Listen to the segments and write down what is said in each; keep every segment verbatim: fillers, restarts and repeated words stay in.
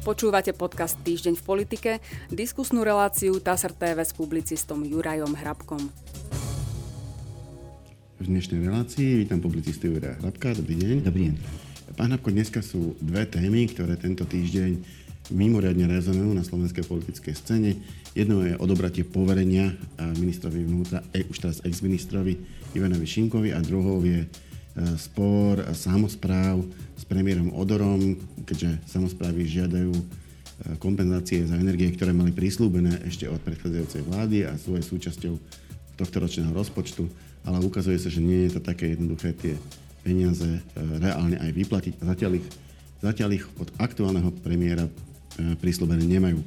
Počúvate podcast Týždeň v politike, diskusnú reláciu TASR té vé s publicistom Jurajom Hrabkom. V dnešnej relácii vítam publicistu Juraja Hrabka. Dobrý deň. Dobrý deň. Pán Hrabko, dneska sú dve témy, ktoré tento týždeň mimoriadne rezonujú na slovenskej politickej scéne. Jedno je odobratie poverenia ministrovi vnútra, už teraz ex-ministrovi Ivanovi Šimkovi, a druhou je spor samospráv s premiérom Ódorom, keďže samosprávy žiadajú kompenzácie za energie, ktoré mali prislúbené ešte od predchádzajúcej vlády a sú aj súčasťou tohto ročného rozpočtu, ale ukazuje sa, že nie je to také jednoduché tie peniaze reálne aj vyplatiť. Zatiaľ ich, zatiaľ ich od aktuálneho premiéra prislúbené nemajú.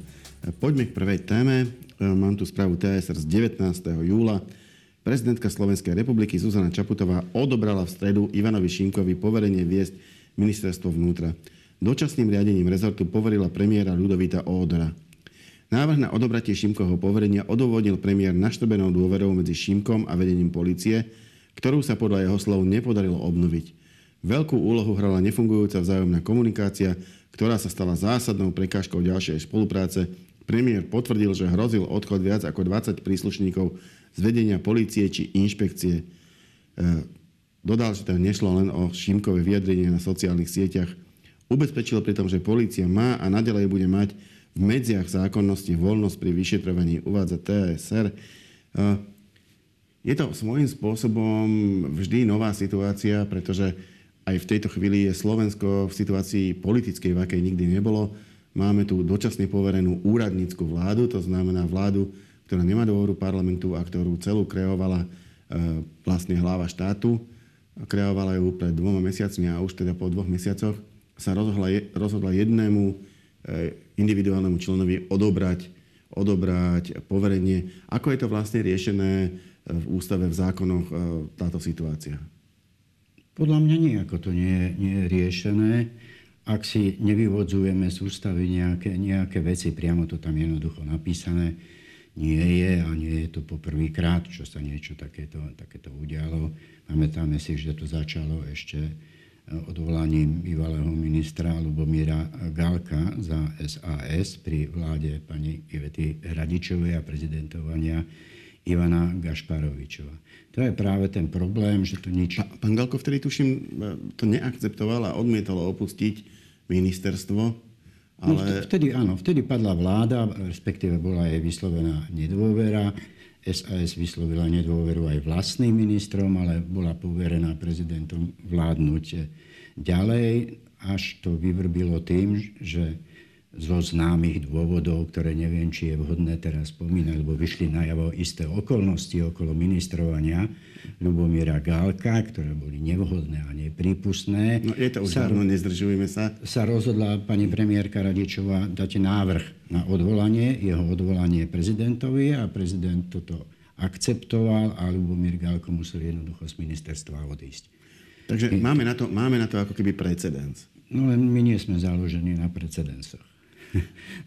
Poďme k prvej téme. Mám tu správu té es er z devätnásteho júla. Prezidentka Slovenskej republiky Zuzana Čaputová odobrala v stredu Ivanovi Šimkovi poverenie viesť ministerstvo vnútra. Dočasným riadením rezortu poverila premiéra Ľudovíta Ódora. Návrh na odobratie Šimkovho poverenia odôvodnil premiér naštrbenou dôverou medzi Šimkom a vedením polície, ktorú sa podľa jeho slov nepodarilo obnoviť. Veľkú úlohu hrala nefungujúca vzájomná komunikácia, ktorá sa stala zásadnou prekážkou ďalšej spolupráce. Premiér potvrdil, že hrozil odchod viac ako dvadsať príslušníkov z vedenia polície či inšpekcie. Dodal, že to nešlo len o Šimkové vyjadrenie na sociálnych sieťach. Ubezpečil pritom, že polícia má a naďalej bude mať v medziach zákonnosti voľnosť pri vyšetrovaní, uvádza té es er. Je to svojím spôsobom vždy nová situácia, pretože aj v tejto chvíli je Slovensko v situácii politickej, v akej nikdy nebolo. Máme tu dočasne poverenú úradnícku vládu, to znamená vládu, ktorá nemá dôveru parlamentu a ktorú celú kreovala e, vlastne hlava štátu. Kreovala ju pred dvoma mesiacmi a už teda po dvoch mesiacoch sa rozhodla, je, rozhodla jednému e, individuálnemu členovi odobrať, odobrať poverenie. Ako je to vlastne riešené v ústave, v zákonoch e, táto situácia? Podľa mňa nejako to nie, nie je riešené. Ak si nevyvodzujeme z ústavy nejaké, nejaké veci, priamo to tam jednoducho napísané nie je, a nie je to poprvýkrát, čo sa niečo takéto, takéto udialo. Pamätáme si, že to začalo ešte odvolaním bývalého ministra Ľubomíra Galka za es a es pri vláde pani Ivety Radičovej a prezidentovania Ivana Gašparovičova. To je práve ten problém, že to nič... Pa, pán Galko vtedy, tuším, to neakceptoval a odmietalo opustiť ministerstvo. No, vtedy áno, vtedy padla vláda, respektíve bola jej vyslovená nedôvera. es a es vyslovila nedôveru aj vlastným ministrom, ale bola poverená prezidentom vládnuť ďalej, až to vyvrbilo tým, že zo známych dôvodov, ktoré neviem, či je vhodné teraz spomínať, lebo vyšli najavo isté okolnosti okolo ministrovania Ľubomíra Galka, ktoré boli nevhodné a neprípustné. No je to už sa, dávno, nezdržujeme sa. Sa rozhodla pani premiérka Radičová dať návrh na odvolanie, jeho odvolanie prezidentovi, a prezident toto akceptoval a Ľubomír Galko musel jednoducho z ministerstva odísť. Takže máme na to, máme na to ako keby precedens. No len my nie sme založení na precedensoch.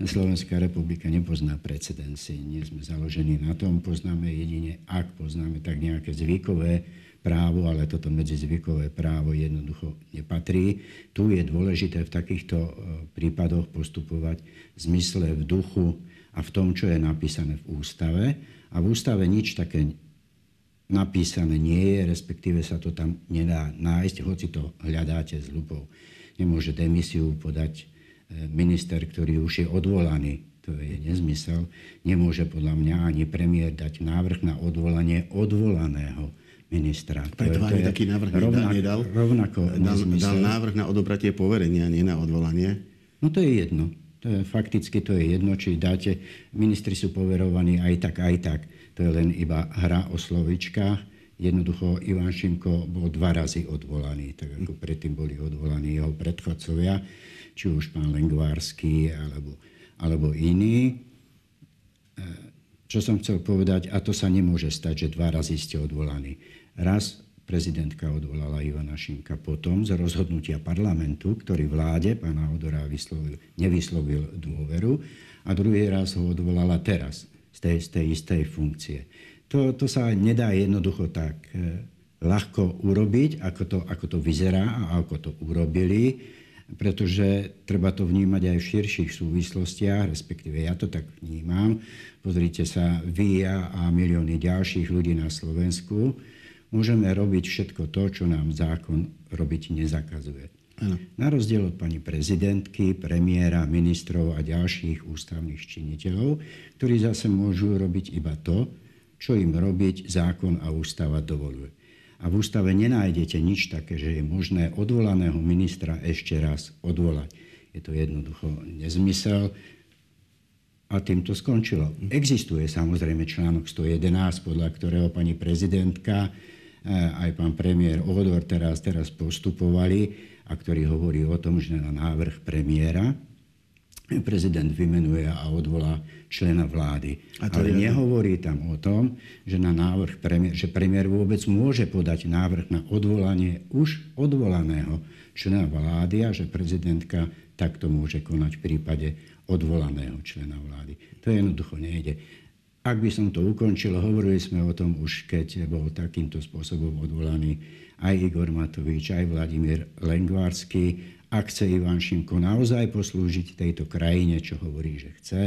Slovenská republika nepozná precedenci, nie sme založení na tom, poznáme jedine, ak poznáme, tak nejaké zvykové právo, ale toto medzizvykové právo jednoducho nepatrí. Tu je dôležité v takýchto prípadoch postupovať v zmysle, v duchu a v tom, čo je napísané v ústave. A v ústave nič také napísané nie je, respektíve sa to tam nedá nájsť, hoci to hľadáte s lupou. Nemôže demisiu podať minister, ktorý už je odvolaný. To je nezmysel. Nemôže podľa mňa ani premiér dať návrh na odvolanie odvolaného ministra. Preto vám taký návrh rovnak, nedal? Rovnako dal, dal návrh na odobratie poverenia, nie na odvolanie? No to je jedno. To je, fakticky to je jedno, či dáte. Ministri sú poverovaní aj tak, aj tak. To je len iba hra o slovíčkách. Jednoducho Ivan Šimko bol dva razy odvolaný, tak ako predtým boli odvolaní jeho predchodcovia, či už pán Lengvarský alebo, alebo iní. Čo som chcel povedať, a to sa nemôže stať, že dva razy ste odvolaní. Raz prezidentka odvolala Ivana Šimka potom z rozhodnutia parlamentu, ktorý vláde pána Ódora vyslovil, nevyslovil dôveru, a druhý raz ho odvolala teraz z tej, z tej istej funkcie. To, to sa nedá jednoducho tak ľahko urobiť, ako to, ako to vyzerá a ako to urobili. pretože treba to vnímať aj v širších súvislostiach, respektíve ja to tak vnímam. Pozrite sa, vy, ja a milióny ďalších ľudí na Slovensku môžeme robiť všetko to, čo nám zákon robiť nezakazuje. Ano. Na rozdiel od pani prezidentky, premiéra, ministrov a ďalších ústavných činiteľov, ktorí zase môžu robiť iba to, čo im robiť zákon a ústava dovoluje. A v ústave nenájdete nič také, že je možné odvolaného ministra ešte raz odvolať. Je to jednoducho nezmysel. A tým to skončilo. Existuje samozrejme článok sto jedenásť, podľa ktorého pani prezidentka, aj pán premiér Ódor teraz, teraz postupovali, a ktorý hovorí o tom, že na návrh premiéra prezident vymenuje a odvolá člena vlády. Ale nehovorí tam o tom, že na návrh premiér, že premiér vôbec môže podať návrh na odvolanie už odvolaného člena vlády a že prezidentka takto môže konať v prípade odvolaného člena vlády. To jednoducho nejde. Ak by som to ukončil, hovorili sme o tom už, keď bol takýmto spôsobom odvolaný aj Igor Matovič, aj Vladimír Lengvarský. Ak chce Ivan Šimko naozaj poslúžiť tejto krajine, čo hovorí, že chce,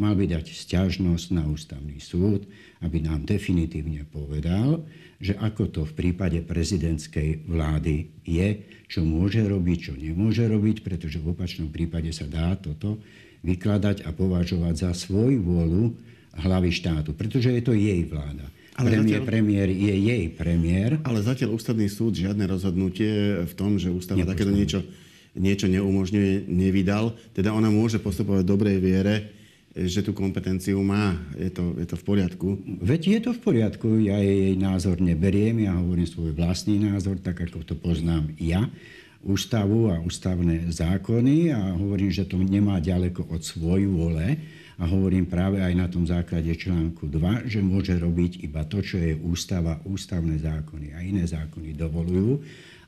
mal by dať sťažnosť na ústavný súd, aby nám definitívne povedal, že ako to v prípade prezidentskej vlády je, čo môže robiť, čo nemôže robiť, pretože v opačnom prípade sa dá toto vykladať a považovať za svoju vôľu hlavy štátu, pretože je to jej vláda. Ale premiér, zatiaľ, premiér je jej premiér. Ale zatiaľ ústavný súd žiadne rozhodnutie v tom, že ústava takéto niečo... niečo neumožňuje, nevydal. Teda ona môže postupovať v dobrej viere, že tú kompetenciu má. Je to, je to v poriadku? Veď je to v poriadku. Ja jej názor neberiem. Ja hovorím svoj vlastný názor, tak ako to poznám ja. Ústavu a ústavné zákony a hovorím, že to nemá ďaleko od svojej vôle. A hovorím práve aj na tom základe článku dva, že môže robiť iba to, čo je ústava, ústavné zákony a iné zákony dovolujú.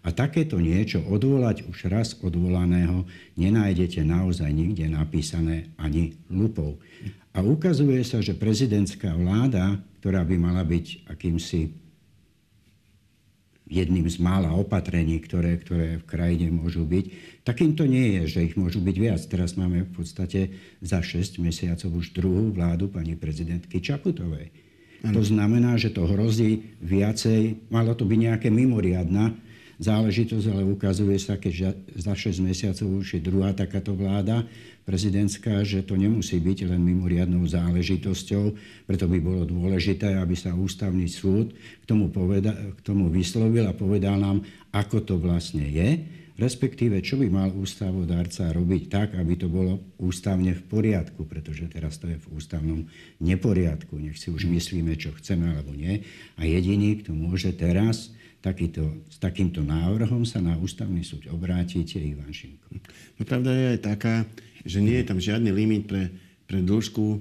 A takéto niečo odvolať už raz odvolaného nenájdete naozaj nikde napísané ani lupou. A ukazuje sa, že prezidentská vláda, ktorá by mala byť akýmsi jedným z mála opatrení, ktoré, ktoré v krajine môžu byť. Takým to nie je, že ich môžu byť viac. Teraz máme v podstate za šesť mesiacov už druhú vládu pani prezidentky Čaputovej. Ano. To znamená, že to hrozí viacej, malo to byť nejaké mimoriadna záležitosť, ale ukazuje sa, keď za šesť mesiacov už je druhá takáto vláda prezidentská, že to nemusí byť len mimoriadnou záležitosťou. Preto by bolo dôležité, aby sa ústavný súd k tomu, poveda- k tomu vyslovil a povedal nám, ako to vlastne je, respektíve, čo by mal ústavodárca robiť tak, aby to bolo ústavne v poriadku, pretože teraz to je v ústavnom neporiadku. Nech si už myslíme, čo chceme alebo nie. A jediný, kto môže teraz Takýto, s takýmto návrhom sa na ústavný súd obrátiť je Ivan Šimko. No pravda je aj taká, že nie je tam žiadny limit pre, pre dĺžku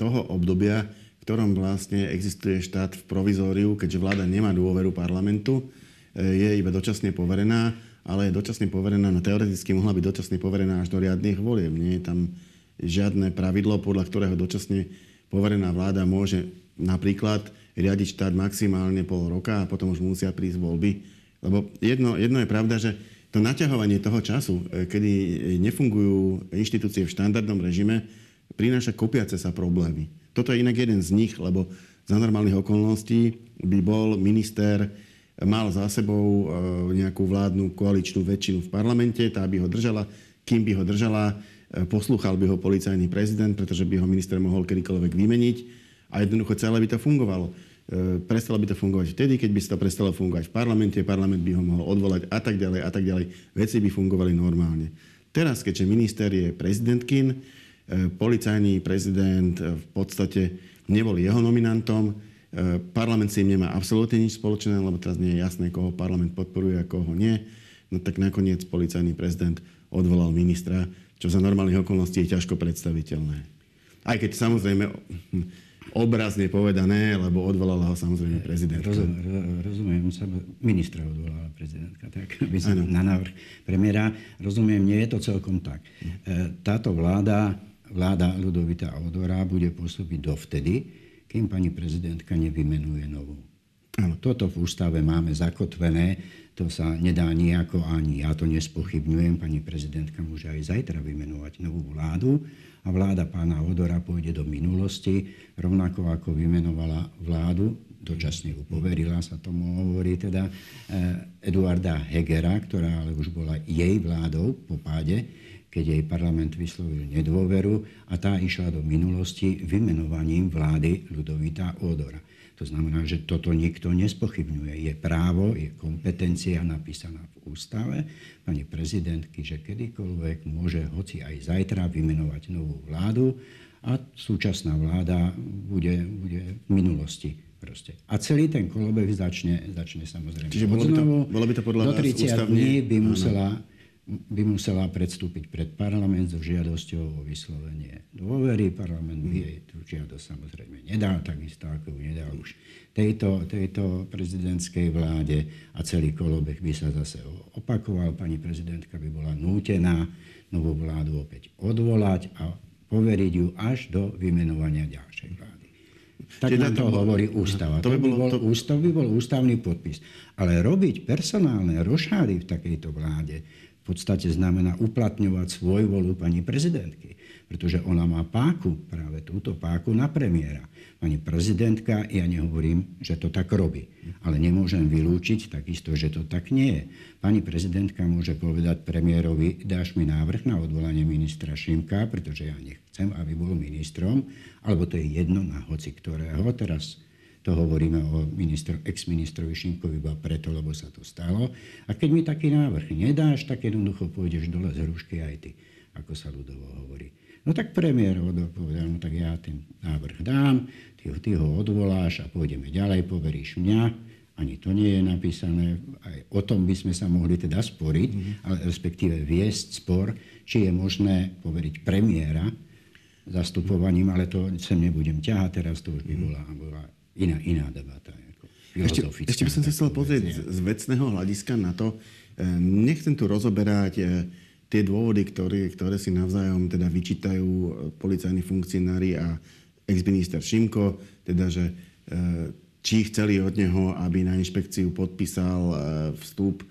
toho obdobia, v ktorom vlastne existuje štát v provizóriu, keďže vláda nemá dôveru parlamentu, je iba dočasne poverená, ale je dočasne poverená, no teoreticky mohla byť dočasne poverená až do riadnych volieb. Nie je tam žiadne pravidlo, podľa ktorého dočasne poverená vláda môže napríklad riadiť štát maximálne pol roka a potom už musia prísť voľby. Lebo jedno, jedno je pravda, že to naťahovanie toho času, kedy nefungujú inštitúcie v štandardnom režime, prináša kopiace sa problémy. Toto je inak jeden z nich, lebo za normálnych okolností by bol minister, mal za sebou nejakú vládnu koaličnú väčšinu v parlamente, tá by ho držala, kým by ho držala, poslúchal by ho policajný prezident, pretože by ho minister mohol kedykoľvek vymeniť. A jednoducho celé by to fungovalo. E, prestalo by to fungovať vtedy, keď by sa to prestalo fungovať v parlamente, parlament by ho mohol odvolať a tak ďalej a tak ďalej. Veci by fungovali normálne. Teraz, keďže minister je prezidentkin, e, policajný prezident e, v podstate nebol jeho nominantom, e, parlament si im nemá absolútne nič spoločné, lebo teraz nie je jasné, koho parlament podporuje a koho nie. No tak nakoniec policajný prezident odvolal ministra, čo za normálnych okolností je ťažko predstaviteľné. Aj keď samozrejme obrazne povedané, lebo odvolala ho samozrejme prezidentka. Rozumiem, rozumiem sa, ministra odvolala prezidentka, tak aby sa na návrh premiéra. Rozumiem, nie je to celkom tak. Táto vláda, vláda Ľudovita Ódora bude pôsobiť dovtedy, kým pani prezidentka nevymenuje novú. Áno, toto v ústave máme zakotvené, to sa nedá nejako ani, ja to nespochybňujem, pani prezidentka môže aj zajtra vymenovať novú vládu a vláda pána Ódora pôjde do minulosti, rovnako ako vymenovala vládu, dočasne upoverila sa tomu hovorí teda, Eduarda Hegera, ktorá ale už bola jej vládou po páde, keď jej parlament vyslovil nedôveru a tá išla do minulosti vymenovaním vlády Ľudovíta Ódora. To znamená, že toto nikto nespochybňuje. Je právo, je kompetencia napísaná v ústave pani prezidentky, že kedykoľvek môže hoci aj zajtra vymenovať novú vládu a súčasná vláda bude, bude v minulosti. Proste. A celý ten kolobek začne, začne samozrejme. Čiže bolo by to, bolo by to podľa vás ústavne? Do tridsať dní by musela, by musela predstúpiť pred parlament so žiadosťou o vyslovenie dôvery. Parlament by jej tú žiadosť samozrejme nedal, takisto ako ju nedal už tejto, tejto prezidentskej vláde a celý kolobek by sa zase opakoval. Pani prezidentka by bola nútená novú vládu opäť odvolať a poveriť ju až do vymenovania ďalšej vlády. Tak na to hovorí ústava. To by bol, to... ústav, by bol ústavný podpis. Ale robiť personálne rošády v takejto vláde v podstate znamená uplatňovať svoju volu pani prezidentky. Pretože ona má páku, práve túto páku na premiéra. Pani prezidentka, ja nehovorím, že to tak robí. Ale nemôžem vylúčiť takisto, že to tak nie je. Pani prezidentka môže povedať premiérovi, dáš mi návrh na odvolanie ministra Šimka, pretože ja nechcem, aby bol ministrom, alebo to je jedno na hoci ktorého. Teraz to hovoríme o ministro, ex-ministrovi Šimkovi iba preto, lebo sa to stalo. A keď mi taký návrh nedáš, tak jednoducho pôjdeš dole z hrušky aj ty, ako sa ľudovo hovorí. No tak premiér Ódor povedal, no tak ja ten návrh dám, ty, ty ho odvoláš a pôjdeme ďalej, poveríš mňa. Ani to nie je napísané, aj o tom by sme sa mohli teda sporiť, mm-hmm. ale respektíve viesť spor, či je možné poveriť premiéra zastupovaním, ale to sem nebudem ťahať, teraz to už by bola, bola iná, iná debata. Ešte, ešte by som sa chcel pozrieť z vecného hľadiska na to, nechcem tu rozoberať tie dôvody, ktoré, ktoré si navzájom teda vyčítajú policajní funkcionári a ex-minister Šimko, teda, že či chceli od neho, aby na inšpekciu podpísal vstup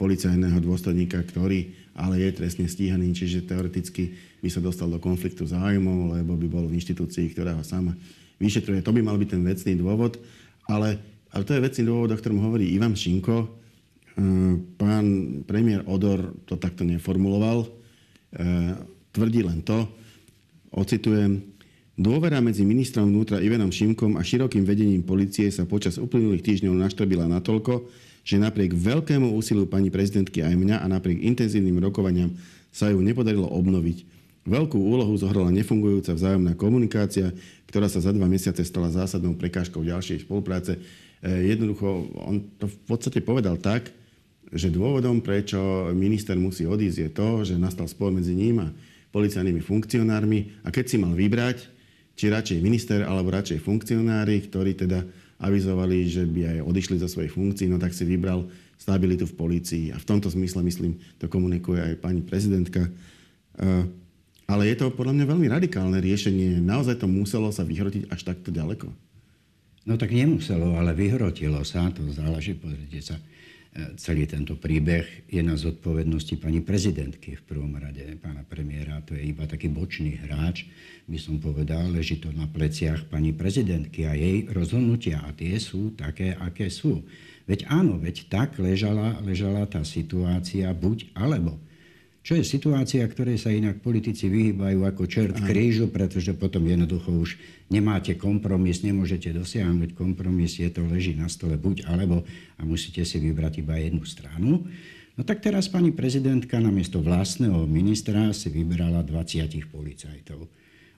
policajného dôstojníka, ktorý ale je trestne stíhaný, čiže teoreticky by sa dostal do konfliktu záujmov, lebo by bol v inštitúcii, ktorá ho sama vyšetruje. To by mal byť ten vecný dôvod, ale, ale to je vecný dôvod, o ktorom hovorí Ivan Šimko. Pán premiér Ódor to takto neformuloval. Tvrdí len to, ocitujem, dôvera medzi ministrom vnútra Ivanom Šimkom a širokým vedením polície sa počas uplynulých týždňov naštrbila natoľko, že napriek veľkému úsilu pani prezidentky aj mňa a napriek intenzívnym rokovaniam sa ju nepodarilo obnoviť. Veľkú úlohu zohrala nefungujúca vzájomná komunikácia, ktorá sa za dva mesiace stala zásadnou prekážkou ďalšej spolupráce. Jednoducho, on to v podstate povedal tak, že dôvodom, prečo minister musí odísť, je to, že nastal spor medzi ním a policajnými funkcionármi a keď si mal vybrať, či radšej minister alebo radšej funkcionári, ktorí teda avizovali, že by aj odišli zo svojich funkcií, no tak si vybral stabilitu v polícii. A v tomto zmysle, myslím, to komunikuje aj pani prezidentka. Ale je to podľa mňa veľmi radikálne riešenie. Naozaj to muselo sa vyhrotiť až takto ďaleko. No tak nemuselo, ale vyhrotilo sa, to záleží, pozrite sa, celý tento príbeh je na zodpovednosti pani prezidentky v prvom rade, pána premiéra, to je iba taký bočný hráč, by som povedal, leží to na pleciach pani prezidentky a jej rozhodnutia a tie sú také, aké sú. Veď áno, veď tak ležala, ležala tá situácia buď alebo. Čo je situácia, ktorej sa inak politici vyhýbajú ako čert krížu, pretože potom jednoducho už nemáte kompromis, nemôžete dosiahnuť kompromis, je to leží na stole buď alebo a musíte si vybrať iba jednu stranu. No tak teraz pani prezidentka namiesto vlastného ministra si vybrala dvadsať policajtov.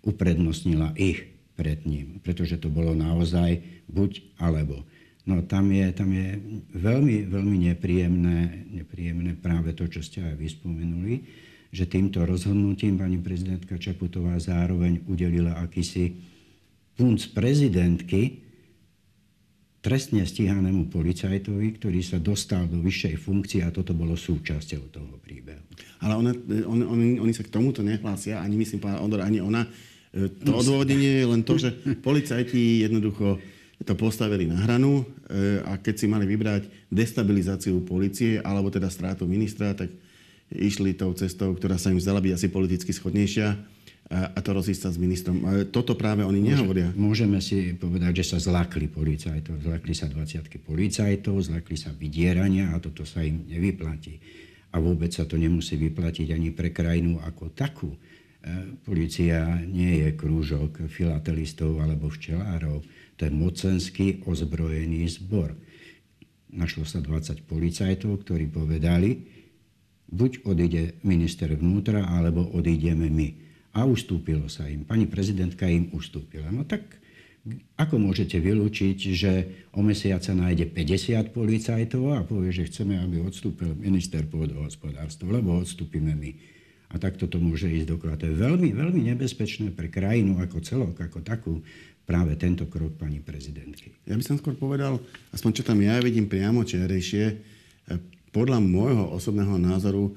Uprednostnila ich pred ním, pretože to bolo naozaj buď alebo. No tam je, tam je veľmi, veľmi nepríjemné, nepríjemné práve to, čo ste aj vyspomenuli, že týmto rozhodnutím pani prezidentka Čaputová zároveň udelila akýsi punc prezidentky trestne stíhanému policajtovi, ktorý sa dostal do vyššej funkcie a toto bolo súčasťou toho príbehu. Ale ona, on, on, oni sa k tomuto nehlásia, ani myslím, pán Ódor, ani ona. To odôvodnenie je len to, že policajti jednoducho to postavili na hranu a keď si mali vybrať destabilizáciu polície alebo teda strátu ministra, tak išli tou cestou, ktorá sa im zdala byť asi politicky schodnejšia, a to rozísť s ministrom. Toto práve oni nehovoria. Môžeme si povedať, že sa zlákli policajtov. Zlákli sa dvadsiatky policajtov, zlákli sa vydierania a toto sa im nevyplatí. A vôbec sa to nemusí vyplatiť ani pre krajinu ako takú. Polícia nie je krúžok filatelistov alebo včelárov. To je mocenský ozbrojený zbor. Našlo sa dvadsať policajtov, ktorí povedali, buď odíde minister vnútra, alebo odídeme my. A ustúpilo sa im. Pani prezidentka im ustúpila. No tak ako môžete vylúčiť, že o mesiac sa nájde päťdesiat policajtov a povie, že chceme, aby odstúpil minister pôdohospodárstva, lebo odstúpime my. A takto to môže ísť dokola. To je veľmi, veľmi nebezpečné pre krajinu ako celok, ako takú, práve tento krok pani prezidentky. Ja by som skôr povedal, aspoň čo tam ja vidím priamo čiarejšie, podľa môjho osobného názoru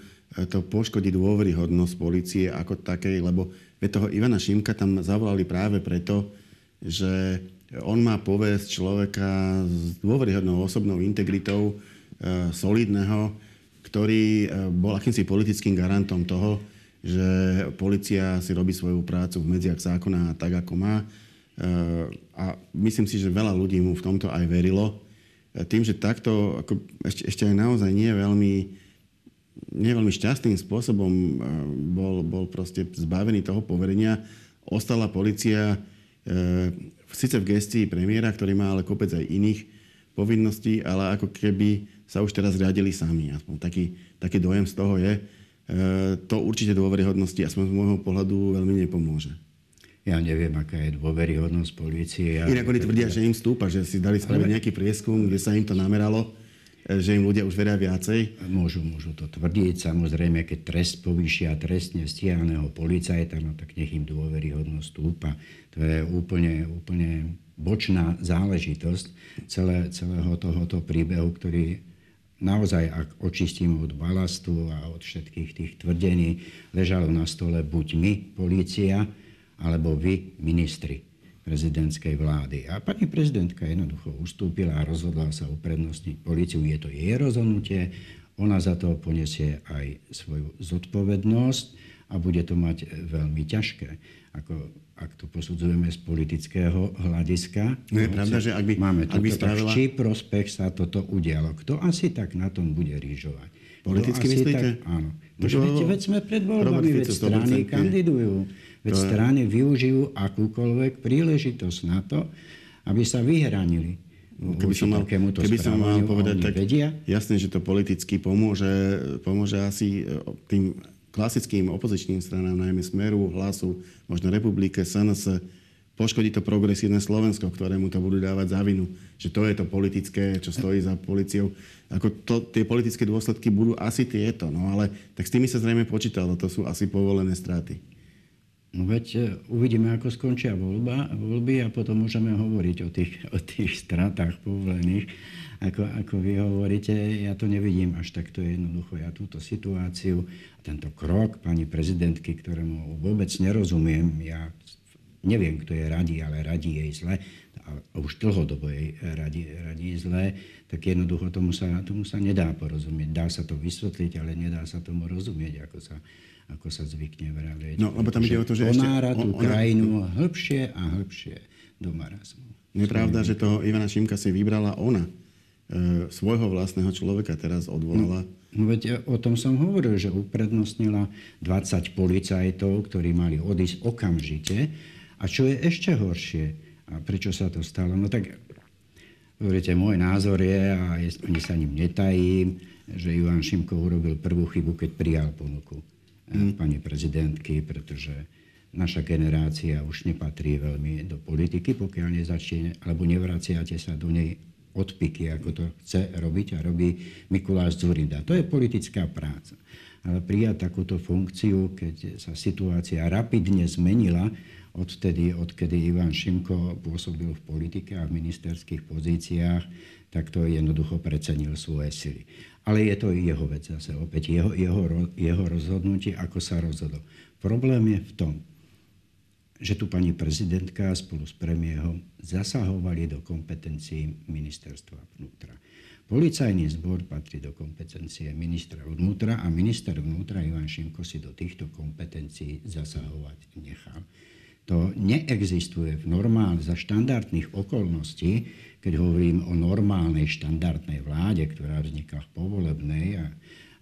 to poškodí dôveryhodnosť polície ako takej, lebo toho Ivana Šimka tam zavolali práve preto, že on má povesť človeka s dôveryhodnou osobnou integritou, solidného, ktorý bol akýmsi politickým garantom toho, že polícia si robí svoju prácu v medziach zákona tak, ako má. A myslím si, že veľa ľudí mu v tomto aj verilo. Tým, že takto, ako ešte, ešte aj naozaj nie veľmi, nie veľmi šťastným spôsobom bol, bol proste zbavený toho poverenia, ostala polícia e, síce v gestii premiéra, ktorý má ale kopec aj iných povinností, ale ako keby sa už teraz riadili sami. Aspoň taký, taký dojem z toho je. E, to určite dôveryhodnosti, aspoň z môjho pohľadu, veľmi nepomôže. Ja neviem, aká je dôveryhodnosť polície. Ja... Inak oni tvrdia, že im stúpa, že si dali spraviť nejaký prieskum, kde sa im to nameralo, že im ľudia už veria viacej. Môžu, môžu to tvrdiť. Samozrejme, keď trest povýšia trestne stíhaného policajta, no tak nech im dôveryhodnosť stúpa. To je úplne, úplne bočná záležitosť celé, celého tohoto príbehu, ktorý naozaj, ak očistíme od balastu a od všetkých tých tvrdení, ležalo na stole buď my, polícia, alebo vy, ministri prezidentskej vlády. A pani prezidentka jednoducho ustúpila a rozhodla sa uprednostniť políciu. Je to jej rozhodnutie, ona za to poniesie aj svoju zodpovednosť a bude to mať veľmi ťažké. Ako, ak to posudzujeme z politického hľadiska, no je pravda, že ak by, máme ak by toto, spravila... či prospech sa toto udialo. Kto asi tak na tom bude rýžovať? Politicky myslíte? Tak, áno. Bože, no, veď sme pred voľbami, veď strany sto percent kandidujú. Veď strany využijú akúkoľvek príležitosť na to, aby sa vyhranili. Keby som mal, keby som mal povedať, tak vedia. Jasné, že to politicky pomôže, pomôže asi tým klasickým opozičným stranám, najmä Smeru, Hlasu, možno Republike, es en es. Poškodí to progresívne Slovensko, ktorému to budú dávať za vinu. Že to je to politické, čo stojí za políciou. Ako to, tie politické dôsledky budú asi tieto, no ale tak s tými sa zrejme počítalo. To sú asi povolené straty. No veď uvidíme, ako skončia voľba, voľby a potom môžeme hovoriť o tých, o tých stratách povolených. Ako, ako vy hovoríte, ja to nevidím až takto jednoducho. Ja túto situáciu, tento krok pani prezidentky, ktorému vôbec nerozumiem, ja neviem, kto je radí, ale radí jej zle, a už dlhodobo jej radí, radí zle, tak jednoducho tomu sa, tomu sa nedá porozumieť. Dá sa to vysvetliť, ale nedá sa tomu rozumieť, ako sa... ako sa zvykne vraviť. No, lebo tam ide o to, že ešte... Onára tú krajinu hĺbšie a hĺbšie do marazmu. Je pravda, že toho Ivana Šimka si vybrala ona. E, svojho vlastného človeka teraz odvolala. No, veď o tom som hovoril, že uprednostnila dvadsať policajtov, ktorí mali odísť okamžite. A čo je ešte horšie? A prečo sa to stalo? No tak, hovoríte, môj názor je, a ani sa ním netajím, že Ivan Šimko urobil prvú chybu, keď prijal ponuku pani prezidentky, pretože naša generácia už nepatrí veľmi do politiky, pokiaľ nezačne, alebo nevraciate sa do nej odpiky, ako to chce robiť a robí Mikuláš Dzurinda. To je politická práca. Ale prijať takúto funkciu, keď sa situácia rapidne zmenila, odtedy, odkedy Ivan Šimko pôsobil v politike a v ministerských pozíciách, tak to jednoducho precenil svoje sily. Ale je to jeho vec zase, opäť jeho, jeho, jeho rozhodnutie, ako sa rozhodol. Problém je v tom, že tu pani prezidentka spolu s premiérom zasahovali do kompetencií ministerstva vnútra. Policajný zbor patrí do kompetencie ministra vnútra a minister vnútra Ivan Šimko si do týchto kompetencií zasahovať nechal. To neexistuje v normálne, za štandardných okolností, keď hovorím o normálnej štandardnej vláde, ktorá vzniká v povolebnej a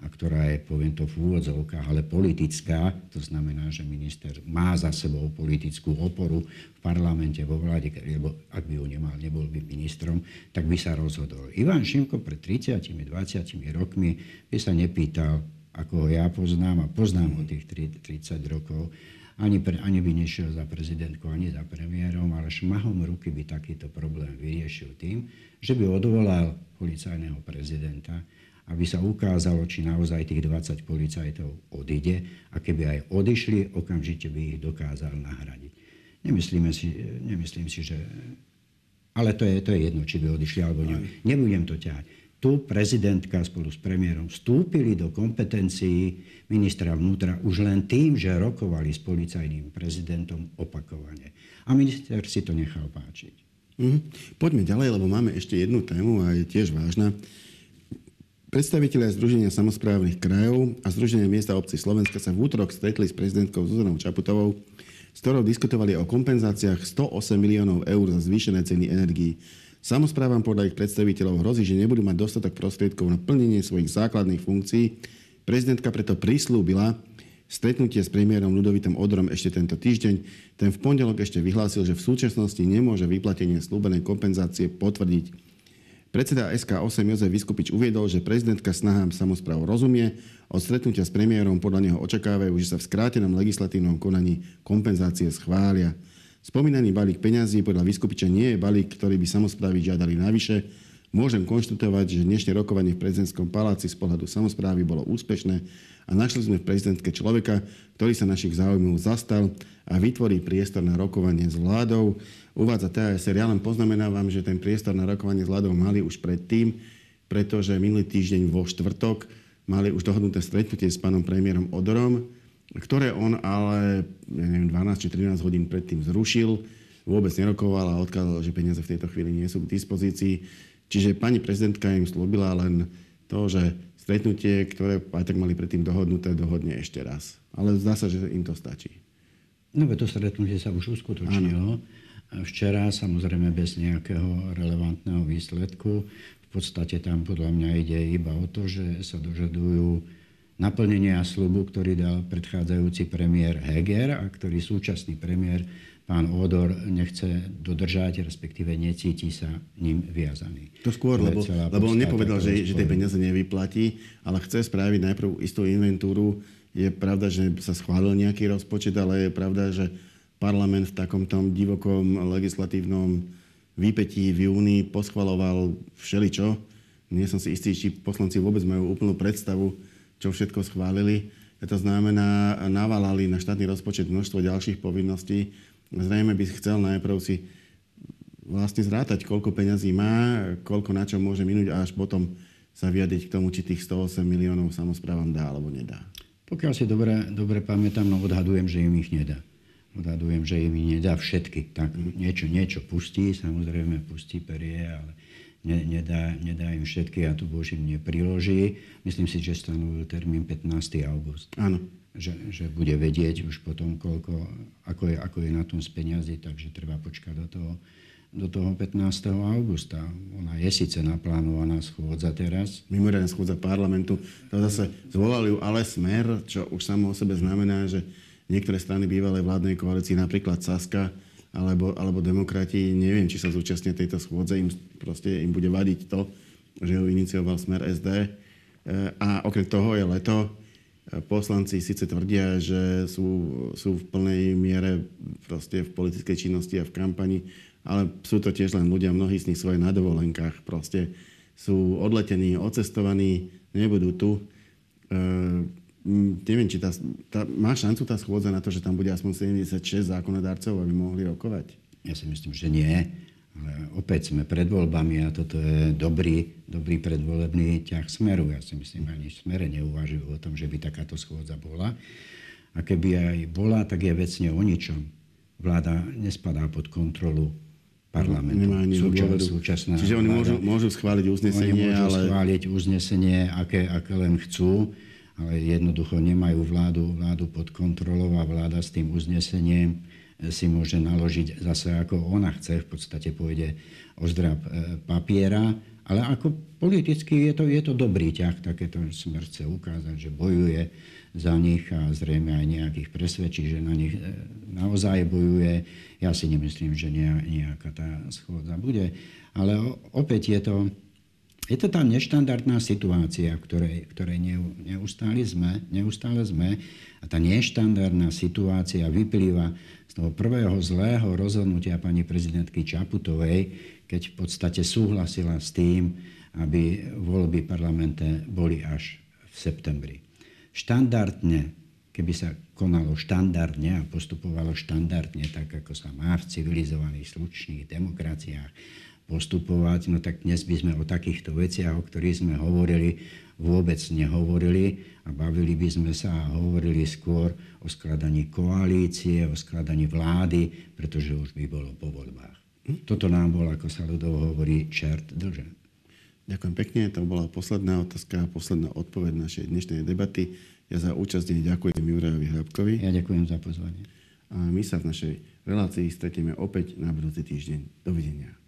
a ktorá je, poviem to v úvodzovkách, ale politická, to znamená, že minister má za sebou politickú oporu v parlamente, vo vláde, lebo ak by ju nemal, nebol by ministrom, tak by sa rozhodol. Ivan Šimko pred tridsiatimi, dvadsiatimi rokmi by sa nepýtal, ako ho ja poznám, a poznám ho tých tridsať rokov, Ani, pre, ani by nešiel za prezidentkou, ani za premiérom, ale šmahom ruky by takýto problém vyriešil tým, že by odvolal policajného prezidenta, aby sa ukázalo, či naozaj tých dvadsať policajtov odíde, a keby aj odišli, okamžite by ich dokázal nahradiť. Nemyslíme si, nemyslím si, že... Ale to je, to je jedno, či by odišli alebo nie. Nebudem to ťahať. Tu prezidentka spolu s premiérom vstúpili do kompetencií ministra vnútra už len tým, že rokovali s policajným prezidentom opakovane. A minister si to nechal páčiť. Mm-hmm. Poďme ďalej, lebo máme ešte jednu tému a je tiež vážna. Predstavitelia Združenia samosprávnych krajov a Združenia miesta obci Slovenska sa v útorok stretli s prezidentkou Zuzanou Čaputovou, s ktorou diskutovali o kompenzáciách sto osem miliónov eur za zvýšené ceny energií. Samosprávam podľa ich predstaviteľov hrozí, že nebudú mať dostatok prostriedkov na plnenie svojich základných funkcií. Prezidentka preto prislúbila stretnutie s premiérom Ľudovítom Ódorom ešte tento týždeň. Ten v pondelok ešte vyhlásil, že v súčasnosti nemôže vyplatenie slúbenej kompenzácie potvrdiť. Predseda es ká osem Jozef Vyskupič uviedol, že prezidentka snahám samospráv rozumie. Od stretnutia s premiérom podľa neho očakávajú, že sa v skrátenom legislatívnom konaní kompenzácie schvália. Spomínaný balík peňazí podľa Vyskupiča nie je balík, ktorý by samosprávy žiadali navyše. Môžem konštatovať, že dnešné rokovanie v prezidentskom paláci z pohľadu samosprávy bolo úspešné a našli sme v prezidentke človeka, ktorý sa našich záujmov zastal a vytvorí priestor na rokovanie s vládou. Uvádza té a es er. Ja len poznamenávam, že ten priestor na rokovanie s vládou mali už predtým, pretože minulý týždeň vo štvrtok mali už dohodnuté stretnutie s pánom premiérom Ódorom, ktoré on ale ja neviem, dvanásť či trinásť hodín predtým zrušil, vôbec nerokoval a odkázal, že peniaze v tejto chvíli nie sú k dispozícii. Čiže pani prezidentka im slúbila len to, že stretnutie, ktoré aj tak mali predtým dohodnuté, dohodne ešte raz. Ale zdá sa, že im to stačí. No veď to stretnutie sa už uskutočnilo. Včera, samozrejme bez nejakého relevantného výsledku. V podstate tam podľa mňa ide iba o to, že sa dožadujú naplnenia sľubu, ktorý dal predchádzajúci premiér Heger a ktorý súčasný premiér pán Ódor nechce dodržať, respektíve necíti sa ním viazaný. To skôr, to lebo, lebo on nepovedal, že, že tie peniaze nevyplatí, ale chce spraviť najprv istú inventúru. Je pravda, že sa schválil nejaký rozpočet, ale je pravda, že parlament v takomto divokom legislatívnom výpätí v júni poschvaloval všeličo. Nie som si istý, či poslanci vôbec majú úplnú predstavu, čo všetko schválili. To znamená, navalali na štátny rozpočet množstvo ďalších povinností. Zrejme by chcel najprv si vlastne zrátať, koľko peňazí má, koľko na čo môže minúť a až potom sa vyjadriť k tomu, či tých sto osem miliónov samosprávam dá alebo nedá. Pokiaľ si dobre, dobre pamätám, no odhadujem, že im ich nedá. Odhadujem, že im ich nedá všetky. Tak niečo, niečo pustí, samozrejme pustí perie, ale Nedá, nedá im všetky a to Božím nepriloží. Myslím si, že stanovil termín pätnásteho augusta. Áno. Že, že bude vedieť už potom, koľko, ako je, ako je na tom z peniazy, takže treba počkať do toho, do toho pätnásteho augusta. Ona je síce naplánovaná schôdza teraz. Mimoriadna schôdza parlamentu. To zase zvolali ju ale Smer, čo už samo o sebe znamená, že niektoré strany bývalej vládnej koalícii, napríklad Saska, Alebo, alebo demokrati, neviem, či sa zúčastnia tejto schôdze, im, proste, im bude vadiť to, že ho inicioval Smer es dé. E, a okrem toho je leto. Poslanci síce tvrdia, že sú, sú v plnej miere proste v politickej činnosti a v kampani, ale sú to tiež len ľudia, mnohí z nich sú aj na dovolenkách. Proste sú odletení, odcestovaní, nebudú tu. E, Neviem, či tá, tá, má šancu tá schôdza na to, že tam bude aspoň sedemdesiatšesť zákonodárcov, aby mohli rokovať? Ja si myslím, že nie. Ale opäť sme pred voľbami a toto je dobrý, dobrý predvolebný ťah Smeru. Ja si myslím, ani v Smere neuvažujú o tom, že by takáto schôdza bola. A keby aj bola, tak je vecne o ničom. V vláda nespadá pod kontrolu parlamentu. Súčasná, súčasná Čiže oni vláda, môžu, môžu schváliť uznesenie, oni môžu ale... schváliť uznesenie, aké, aké len chcú, ale jednoducho nemajú vládu, vládu pod kontrolou a vláda s tým uznesením si môže naložiť zase ako ona chce, v podstate pôjde o zdrab papiera, ale ako politicky je to, je to dobrý ťah, takéto Smer chce ukázať, že bojuje za nich a zrejme aj nejakých presvedčí, že na nich naozaj bojuje. Ja si nemyslím, že nejaká tá schôdza bude. Ale opäť je to, je to tá neštandardná situácia, v ktorej, ktorej neustále sme, neustále sme. A tá neštandardná situácia vyplýva z toho prvého zlého rozhodnutia pani prezidentky Čaputovej, keď v podstate súhlasila s tým, aby voľby parlamentné boli až v septembri. Štandardne, keby sa konalo štandardne a postupovalo štandardne, tak ako sa má v civilizovaných, slušných demokraciách postupovať, no tak dnes by sme o takýchto veciach, o ktorých sme hovorili, vôbec nehovorili a bavili by sme sa a hovorili skôr o skladaní koalície, o skladaní vlády, pretože už by bolo po voľbách. Toto nám bol, ako sa ľudovo hovorí, čert držen. Ďakujem pekne, to bola posledná otázka a posledná odpoveď našej dnešnej debaty. Ja za účasť ďakujem Jurajovi Hrabkovi. Ja ďakujem za pozvanie. A my sa v našej relácii stretieme opäť na budúci týždeň. Dovidenia.